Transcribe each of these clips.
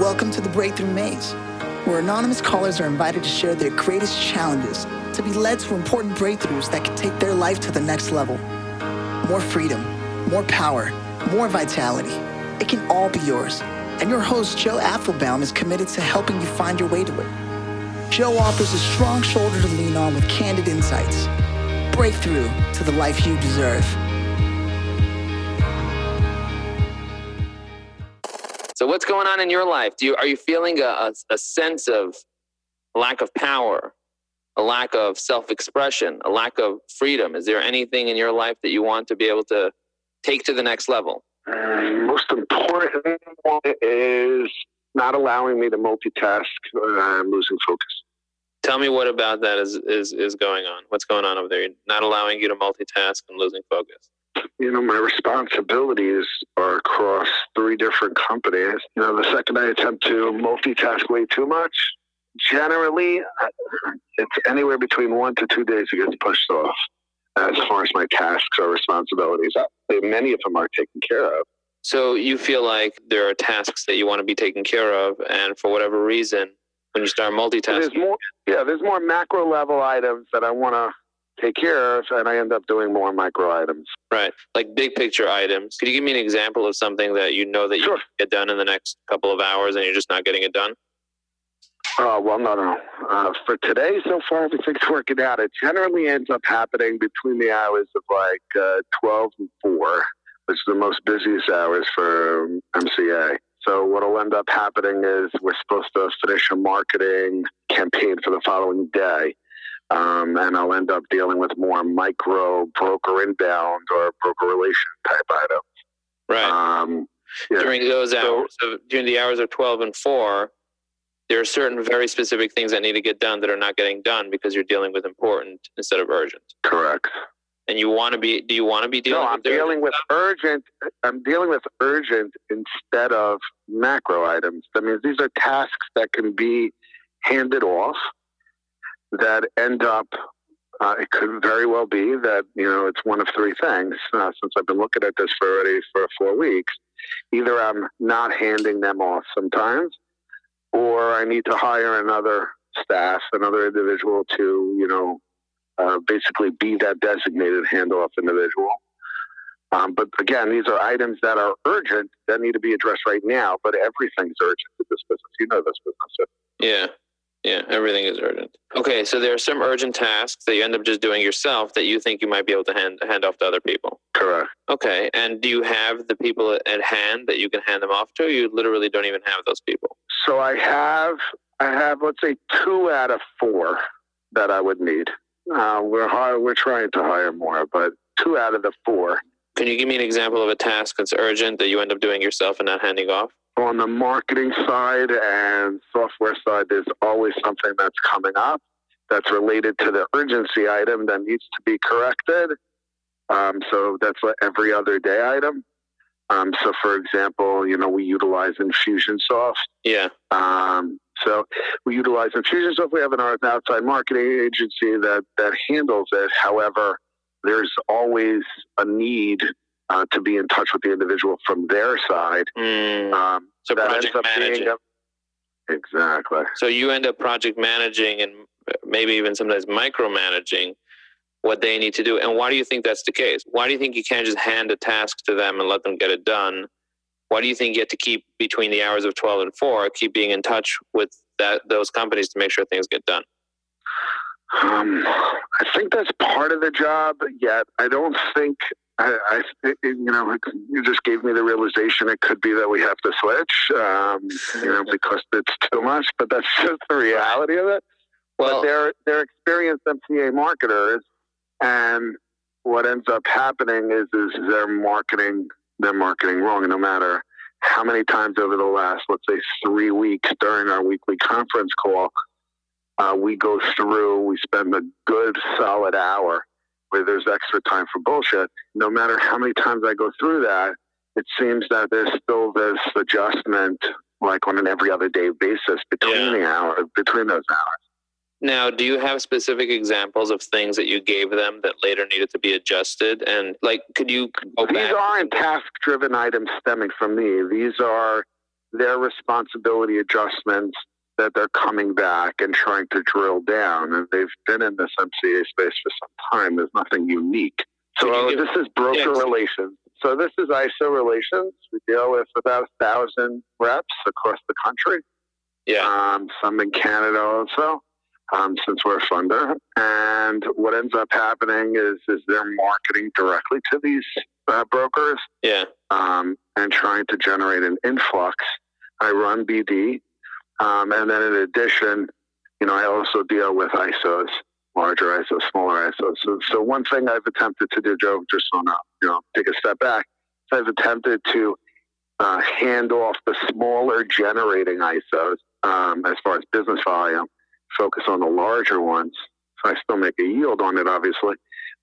Welcome to the Breakthrough Maze, where anonymous callers are invited to share their greatest challenges, to be led to important breakthroughs that can take their life to the next level. More freedom, more power, more vitality. It can all be yours. And your host, Joe Apfelbaum, is committed to helping you find your way to it. Joe offers a strong shoulder to lean on with candid insights. Breakthrough to the life you deserve. So what's going on in your life? Are you feeling a sense of lack of power, a lack of self-expression, a lack of freedom? Is there anything in your life that you want to be able to take to the next level? Most important one is not allowing me to multitask. I'm losing focus. Tell me what about that is going on. What's going on over there? Not allowing you to multitask and losing focus. You know, my responsibilities are across three different companies. You know, the second I attempt to multitask way too much, generally, it's anywhere between 1 to 2 days it gets pushed off as far as my tasks or responsibilities. Many of them are taken care of. So you feel like there are tasks that you want to be taken care of, and for whatever reason, when you start multitasking... There's more macro level items that I want to take care of, and I end up doing more micro items. Right, like big picture items. Could you give me an example of something that you know that you can get done in the next couple of hours and you're just not getting it done? Well, no. For today, so far, everything's working out. It generally ends up happening between the hours of 12 and 4, which is the most busiest hours for MCA. So what will end up happening is we're supposed to finish a marketing campaign for the following day. And I'll end up dealing with more micro broker inbound or broker relation type items. Right. Yeah. During those hours, during the hours of 12 and 4, there are certain very specific things that need to get done that are not getting done because you're dealing with important instead of urgent. Correct. And you want to be? Do you want to be dealing? No, I'm dealing with urgent. I'm dealing with urgent instead of macro items. I mean, these are tasks that can be handed off that end up. It could very well be that it's one of three things. Since I've been looking at this for 4 weeks, either I'm not handing them off sometimes, or I need to hire another staff, another individual to, basically be that designated handoff individual. But again, these are items that are urgent that need to be addressed right now, but everything's urgent in this business. You know this business. Yeah, everything is urgent. Okay, so there are some urgent tasks that you end up just doing yourself that you think you might be able to hand off to other people. Correct. Okay, and do you have the people at hand that you can hand them off to? You literally don't even have those people. So I have, let's say, 2 out of 4 that I would need. We're trying to hire more, but 2 out of 4. Can you give me an example of a task that's urgent that you end up doing yourself and not handing off? On the marketing side and software side, there's always something that's coming up that's related to the urgency item that needs to be corrected. So that's an every other day item. So for example, we utilize Infusionsoft. Yeah. So we utilize Infusionsoft. We have an outside marketing agency that handles it. However, there's always a need to be in touch with the individual from their side. So that project managing. Exactly. So you end up project managing and maybe even sometimes micromanaging what they need to do. And why do you think that's the case? Why do you think you can't just hand a task to them and let them get it done? Why do you think you have to keep between the hours of 12 and 4, keep being in touch with those companies to make sure things get done? I think that's part of the job, yet I don't think... you just gave me the realization it could be that we have to switch, because it's too much, but that's just the reality of it. Well, but they're experienced MCA marketers, and what ends up happening is they're marketing wrong. And no matter how many times over the last, let's say, 3 weeks during our weekly conference call, we spend a good solid hour where there's extra time for bullshit. No matter how many times I go through that, it seems that there's still this adjustment, like on an every other day basis between those hours. Now, do you have specific examples of things that you gave them that later needed to be adjusted? And could you go back? These aren't task-driven items stemming from me. These are their responsibility adjustments that they're coming back and trying to drill down. And they've been in this MCA space for some time. There's nothing unique. So this is broker relations. So this is ISO relations. We deal with about 1,000 reps across the country. Yeah. Some in Canada also, since we're a funder. And what ends up happening is they're marketing directly to these brokers. Yeah. And trying to generate an influx. I run BD. And then in addition, you know, I also deal with ISOs, larger ISOs, smaller ISOs. So one thing I've attempted to do, Joe, just on a, you know, take a step back, I've attempted to hand off the smaller generating ISOs as far as business volume, focus on the larger ones. So I still make a yield on it, obviously.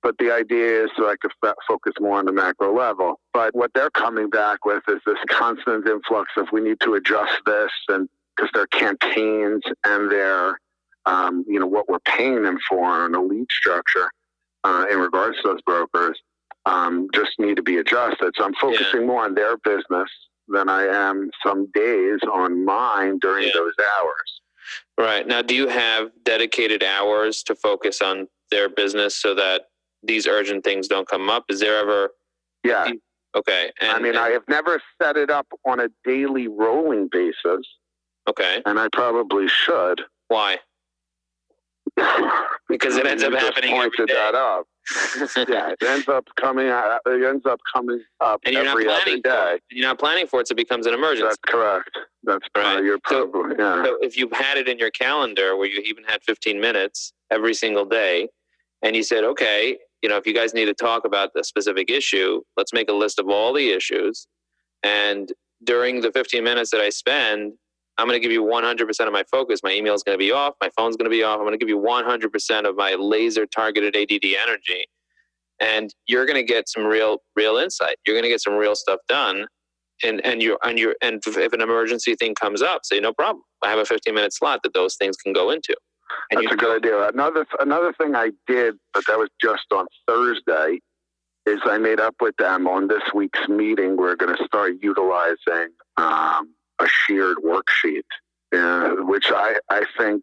But the idea is so I could focus more on the macro level. But what they're coming back with is this constant influx of we need to adjust this, and because their campaigns and their, you know, what we're paying them for on a lead structure in regards to those brokers just need to be adjusted. So I'm focusing more on their business than I am some days on mine during those hours. Right. Now, do you have dedicated hours to focus on their business so that these urgent things don't come up? Is there ever... Yeah. Okay. And, I mean, I have never set it up on a daily rolling basis. Okay. And I probably should. Why? Because it ends up happening every day. That up. It ends up coming up and you're every other day. You're not planning for it, so it becomes an emergency. That's correct. That's right. Your problem. So if you had it in your calendar where you even had 15 minutes every single day, and you said, okay, you know, if you guys need to talk about a specific issue, let's make a list of all the issues. And during the 15 minutes that I spend, I'm going to give you 100% of my focus. My email is going to be off. My phone's going to be off. I'm going to give you 100% of my laser-targeted ADD energy. And you're going to get some real insight. You're going to get some real stuff done. And if an emergency thing comes up, say, no problem. I have a 15-minute slot that those things can go into. And that's a good idea. Another thing I did, but that was just on Thursday, is I made up with them on this week's meeting. We're going to start utilizing... a shared worksheet, which I think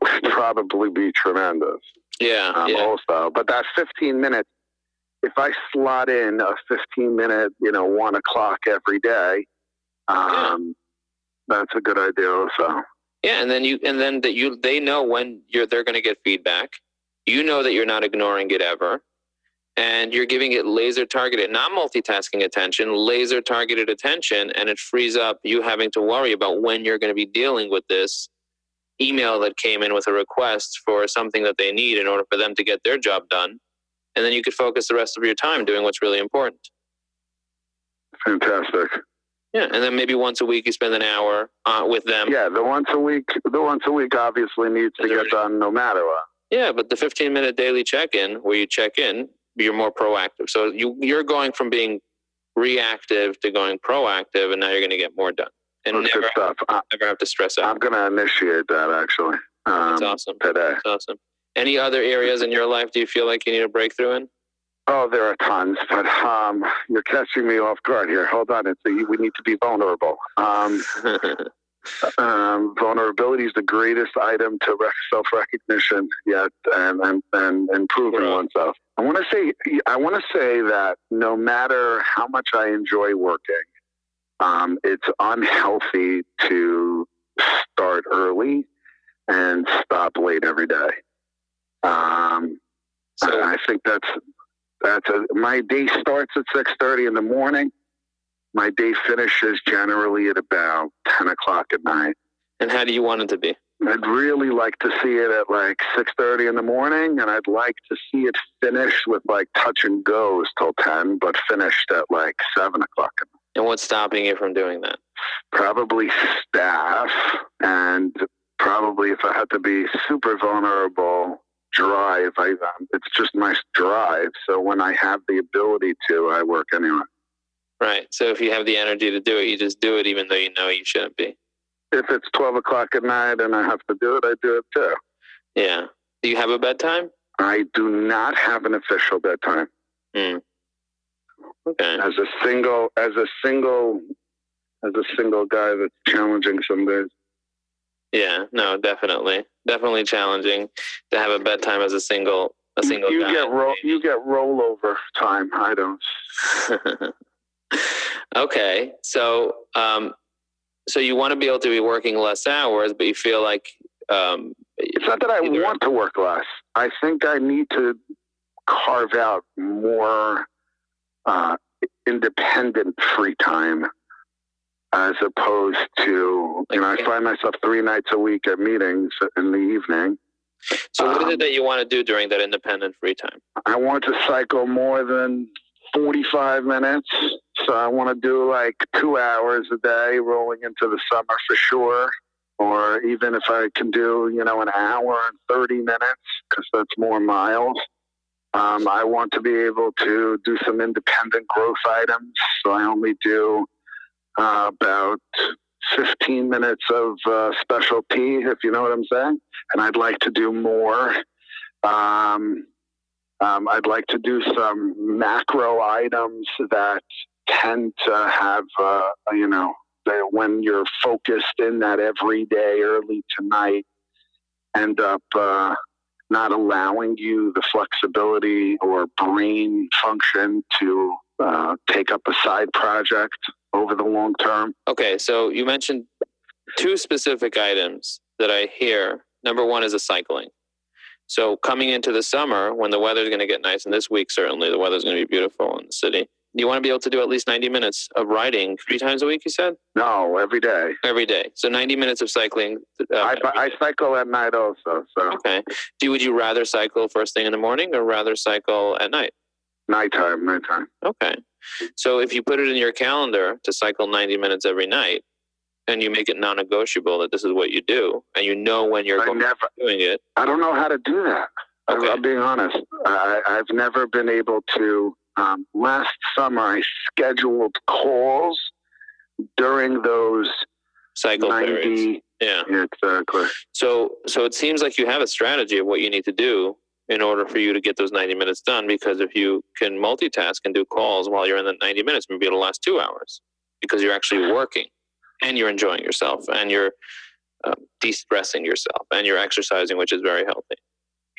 would probably be tremendous. Also, but that 15 minutes, if I slot in a 15-minute, 1 o'clock every day, that's a good idea also. Yeah. And then they know when they're going to get feedback, that you're not ignoring it ever. And you're giving it laser targeted, not multitasking attention, laser targeted attention. And it frees up you having to worry about when you're going to be dealing with this email that came in with a request for something that they need in order for them to get their job done. And then you could focus the rest of your time doing what's really important. Fantastic. Yeah. And then maybe once a week you spend an hour with them. Yeah. The once a week obviously needs to get done no matter what. Yeah. But the 15-minute daily check-in where you check in, you're more proactive. So you're going from being reactive to going proactive, and now you're going to get more done. And never have to stress out. I'm going to initiate that, actually. That's awesome. Today. That's awesome. Any other areas in your life do you feel like you need a breakthrough in? Oh, there are tons, but you're catching me off guard here. Hold on. We need to be vulnerable. Vulnerability is the greatest item to self-recognition yet, and improving oneself. I want to say that no matter how much I enjoy working, it's unhealthy to start early and stop late every day. So I think my day starts at 6:30 in the morning. My day finishes generally at about 10 o'clock at night. And how do you want it to be? I'd really like to see it at 6:30 in the morning, and I'd like to see it finished with touch and goes till 10, but finished at 7 o'clock at night. And what's stopping you from doing that? Probably staff, and probably if I had to be super vulnerable, drive. It's just my drive. So when I have the ability to, I work anyway. Right. So if you have the energy to do it, you just do it even though you know you shouldn't be. If it's 12 o'clock at night and I have to do it, I do it too. Yeah. Do you have a bedtime? I do not have an official bedtime. Okay. As a single as a single guy, that's challenging some days. Yeah, no, definitely. Definitely challenging to have a bedtime as a single guy. You get rollover time. I don't. Okay. So, so you want to be able to be working less hours, but you feel like, it's not that I want to work less. I think I need to carve out more, independent free time as opposed to, you know, I find myself 3 nights a week at meetings in the evening. So what is it that you want to do during that independent free time? I want to cycle more than 45 minutes. So I want to do like 2 hours a day rolling into the summer for sure. Or even if I can do, you know, 1 hour and 30 minutes, because that's more miles. I want to be able to do some independent growth items. So I only do about 15 minutes of specialty, if you know what I'm saying. And I'd like to do more. I'd like to do some macro items that tend to have, you know, when you're focused in that every day, early to night, end up not allowing you the flexibility or brain function to take up a side project over the long term. Okay, so you mentioned 2 specific items that I hear. Number one is the cycling. So coming into the summer, when the weather's going to get nice, and this week certainly the weather's going to be beautiful in the city, you want to be able to do at least 90 minutes of riding 3 times a week, you said? No, every day. Every day. So 90 minutes of cycling. I cycle at night also. So. Okay. Would you rather cycle first thing in the morning or rather cycle at night? Nighttime. Okay. So if you put it in your calendar to cycle 90 minutes every night and you make it non-negotiable that this is what you do and you know when you're doing it. I don't know how to do that. Okay. I'm being honest. I've never been able to... last summer, I scheduled calls during those cycle periods. Yeah, exactly. So it seems like you have a strategy of what you need to do in order for you to get those 90 minutes done, because if you can multitask and do calls while you're in the 90 minutes, maybe it'll last 2 hours because you're actually working and you're enjoying yourself and you're de-stressing yourself and you're exercising, which is very healthy.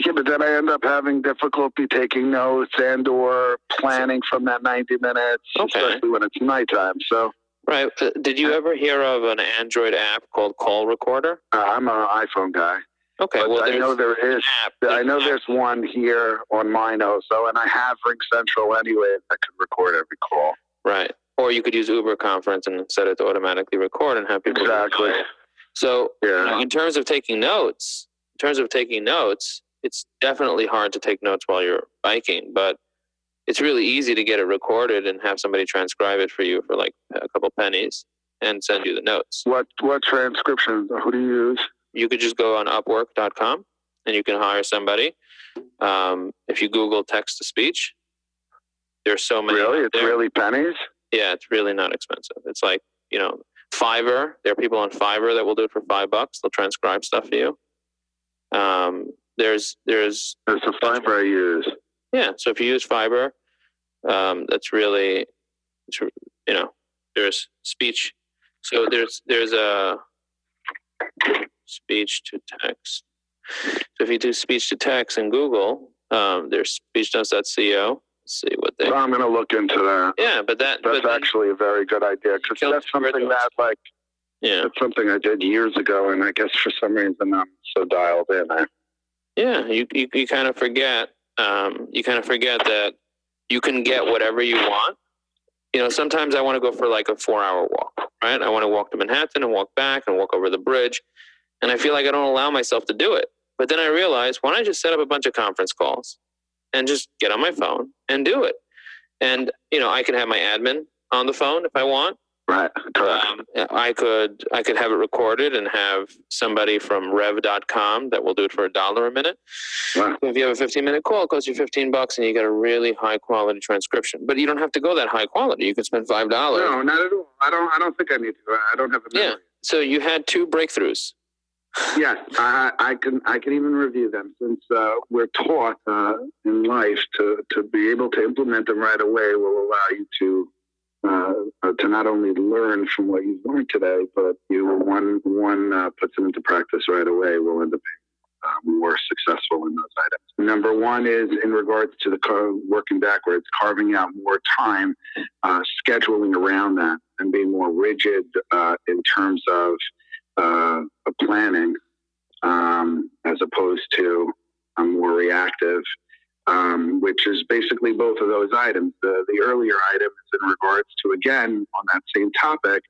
Yeah, but then I end up having difficulty taking notes and or planning from that 90 minutes, especially when it's nighttime. So, right. Did you ever hear of an Android app called Call Recorder? I'm an iPhone guy. Okay. But well, I know there is. I know there's one here on mine also, and I have RingCentral anyway that can record every call. Right. Or you could use Uber Conference and set it to automatically record and have people. Exactly. So, yeah. You know, in terms of taking notes. It's definitely hard to take notes while you're biking, but it's really easy to get it recorded and have somebody transcribe it for you for like a couple pennies and send you the notes. What transcription? Who do you use? You could just go on Upwork.com and you can hire somebody. If you Google text to speech, there's so many. Really? It's really pennies? Yeah, it's really not expensive. It's like, you know, Fiverr. There are people on Fiverr that will do it for $5. They'll transcribe stuff for you. There's the Fiverr I use. Yeah. So if you use Fiverr, that's really, you know, there's speech. So there's a speech to text. So if you do speech to text in Google, there's speechnotes.co. Let's see what they... Well, I'm going to look into that. Yeah, but that's actually a very good idea. Cause that's something that like, yeah, it's something I did years ago. And I guess for some reason I'm so dialed in. Yeah, you kind of forget. You kind of forget that you can get whatever you want. You know, sometimes I want to go for like a 4-hour walk, right? I want to walk to Manhattan and walk back and walk over the bridge. And I feel like I don't allow myself to do it. But then I realize, why don't I just set up a bunch of conference calls and just get on my phone and do it? And, you know, I can have my admin on the phone if I want. Right. I could have it recorded and have somebody from Rev.com that will do it for $1 a minute. Wow. So if you have a 15-minute call, it costs you $15 and you get a really high quality transcription. But you don't have to go that high quality. You could spend $5. No, not at all. I don't think I need to. I don't have a memory. Yeah. So you had 2 breakthroughs. Yes, I can even review them, since we're taught in life to be able to implement them right away will allow you to to not only learn from what you've learned today, but one puts them into practice right away will end up being more successful in those items. Number one is in regards to the working backwards, carving out more time, scheduling around that, and being more rigid in terms of planning as opposed to more reactive. Which is basically both of those items. The earlier item is in regards to, again, on that same topic,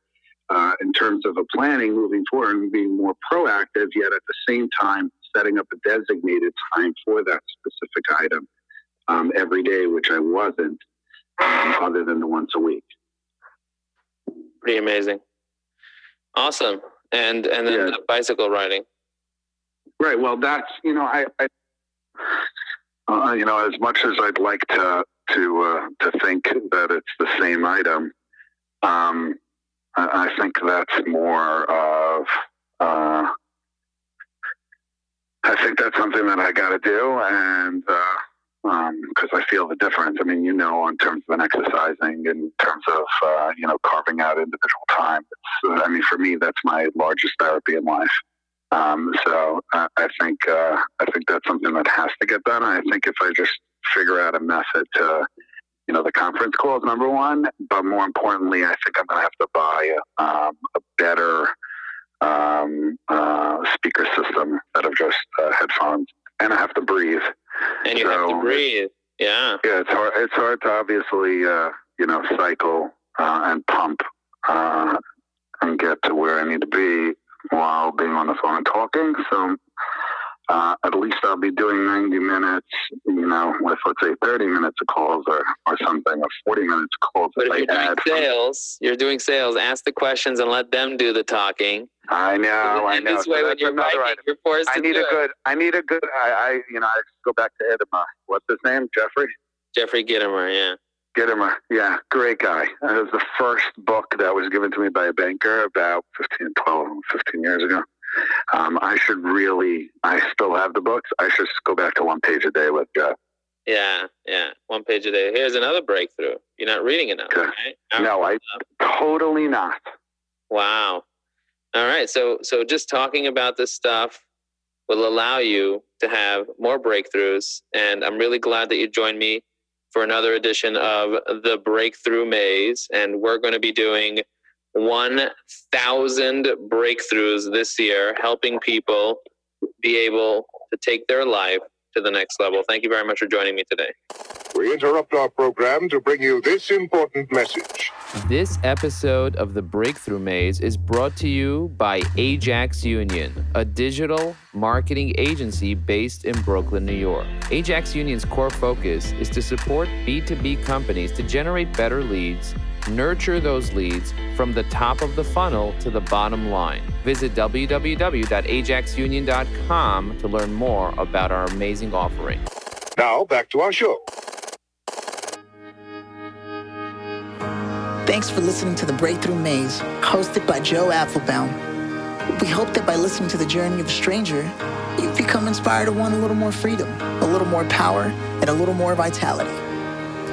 in terms of a planning moving forward and being more proactive, yet at the same time, setting up a designated time for that specific item every day, which I wasn't, other than the once a week. Pretty amazing. Awesome. And then the bicycle riding. Right. Well, that's, as much as I'd like to think that it's the same item, I think that's more of. I think that's something that I got to do, and because I feel the difference. I mean, in terms of an exercising, in terms of carving out individual time. For me, that's my largest therapy in life. So I think that's something that has to get done. I think if I just figure out a method to, the conference call is number one, but more importantly, I think I'm going to have to buy a better speaker system out of just headphones, and I have to breathe. And you have to breathe. Yeah. Yeah. It's hard to obviously, cycle and pump and get to where I need to be while being on the phone and talking. So at least I'll be doing 90 minutes, with, let's say, 30 minutes of calls or something, or 40 minutes of calls. But if you're doing sales, ask the questions and let them do the talking. I know. This way, so when you're biking, you're forced to do it. I go back to Edema. What's his name? Jeffrey Gitomer, yeah. Gitomer, yeah, great guy. That was the first book that was given to me by a banker about 15 years ago. I still have the books. I should go back to one page a day with Jeff. Yeah, one page a day. Here's another breakthrough. You're not reading enough, right? Totally not. Wow. All right, so just talking about this stuff will allow you to have more breakthroughs, and I'm really glad that you joined me for another edition of the Breakthrough Maze. And we're going to be doing 1,000 breakthroughs this year, helping people be able to take their life to the next level. Thank you very much for joining me today. We interrupt our program to bring you this important message. This episode of the Breakthrough Maze is brought to you by Ajax Union, a digital marketing agency based in Brooklyn, New York. Ajax Union's core focus is to support B2B companies to generate better leads, nurture those leads from the top of the funnel to the bottom line. Visit www.ajaxunion.com to learn more about our amazing offering. Now, back to our show. Thanks for listening to The Breakthrough Maze, hosted by Joe Apfelbaum. We hope that by listening to the journey of a stranger, you've become inspired to want a little more freedom, a little more power, and a little more vitality.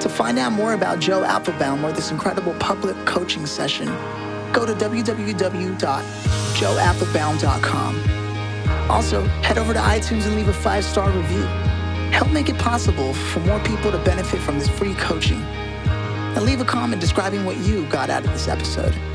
To find out more about Joe Apfelbaum or this incredible public coaching session, go to www.joeapfelbaum.com. Also, head over to iTunes and leave a 5-star review. Help make it possible for more people to benefit from this free coaching. And leave a comment describing what you got out of this episode.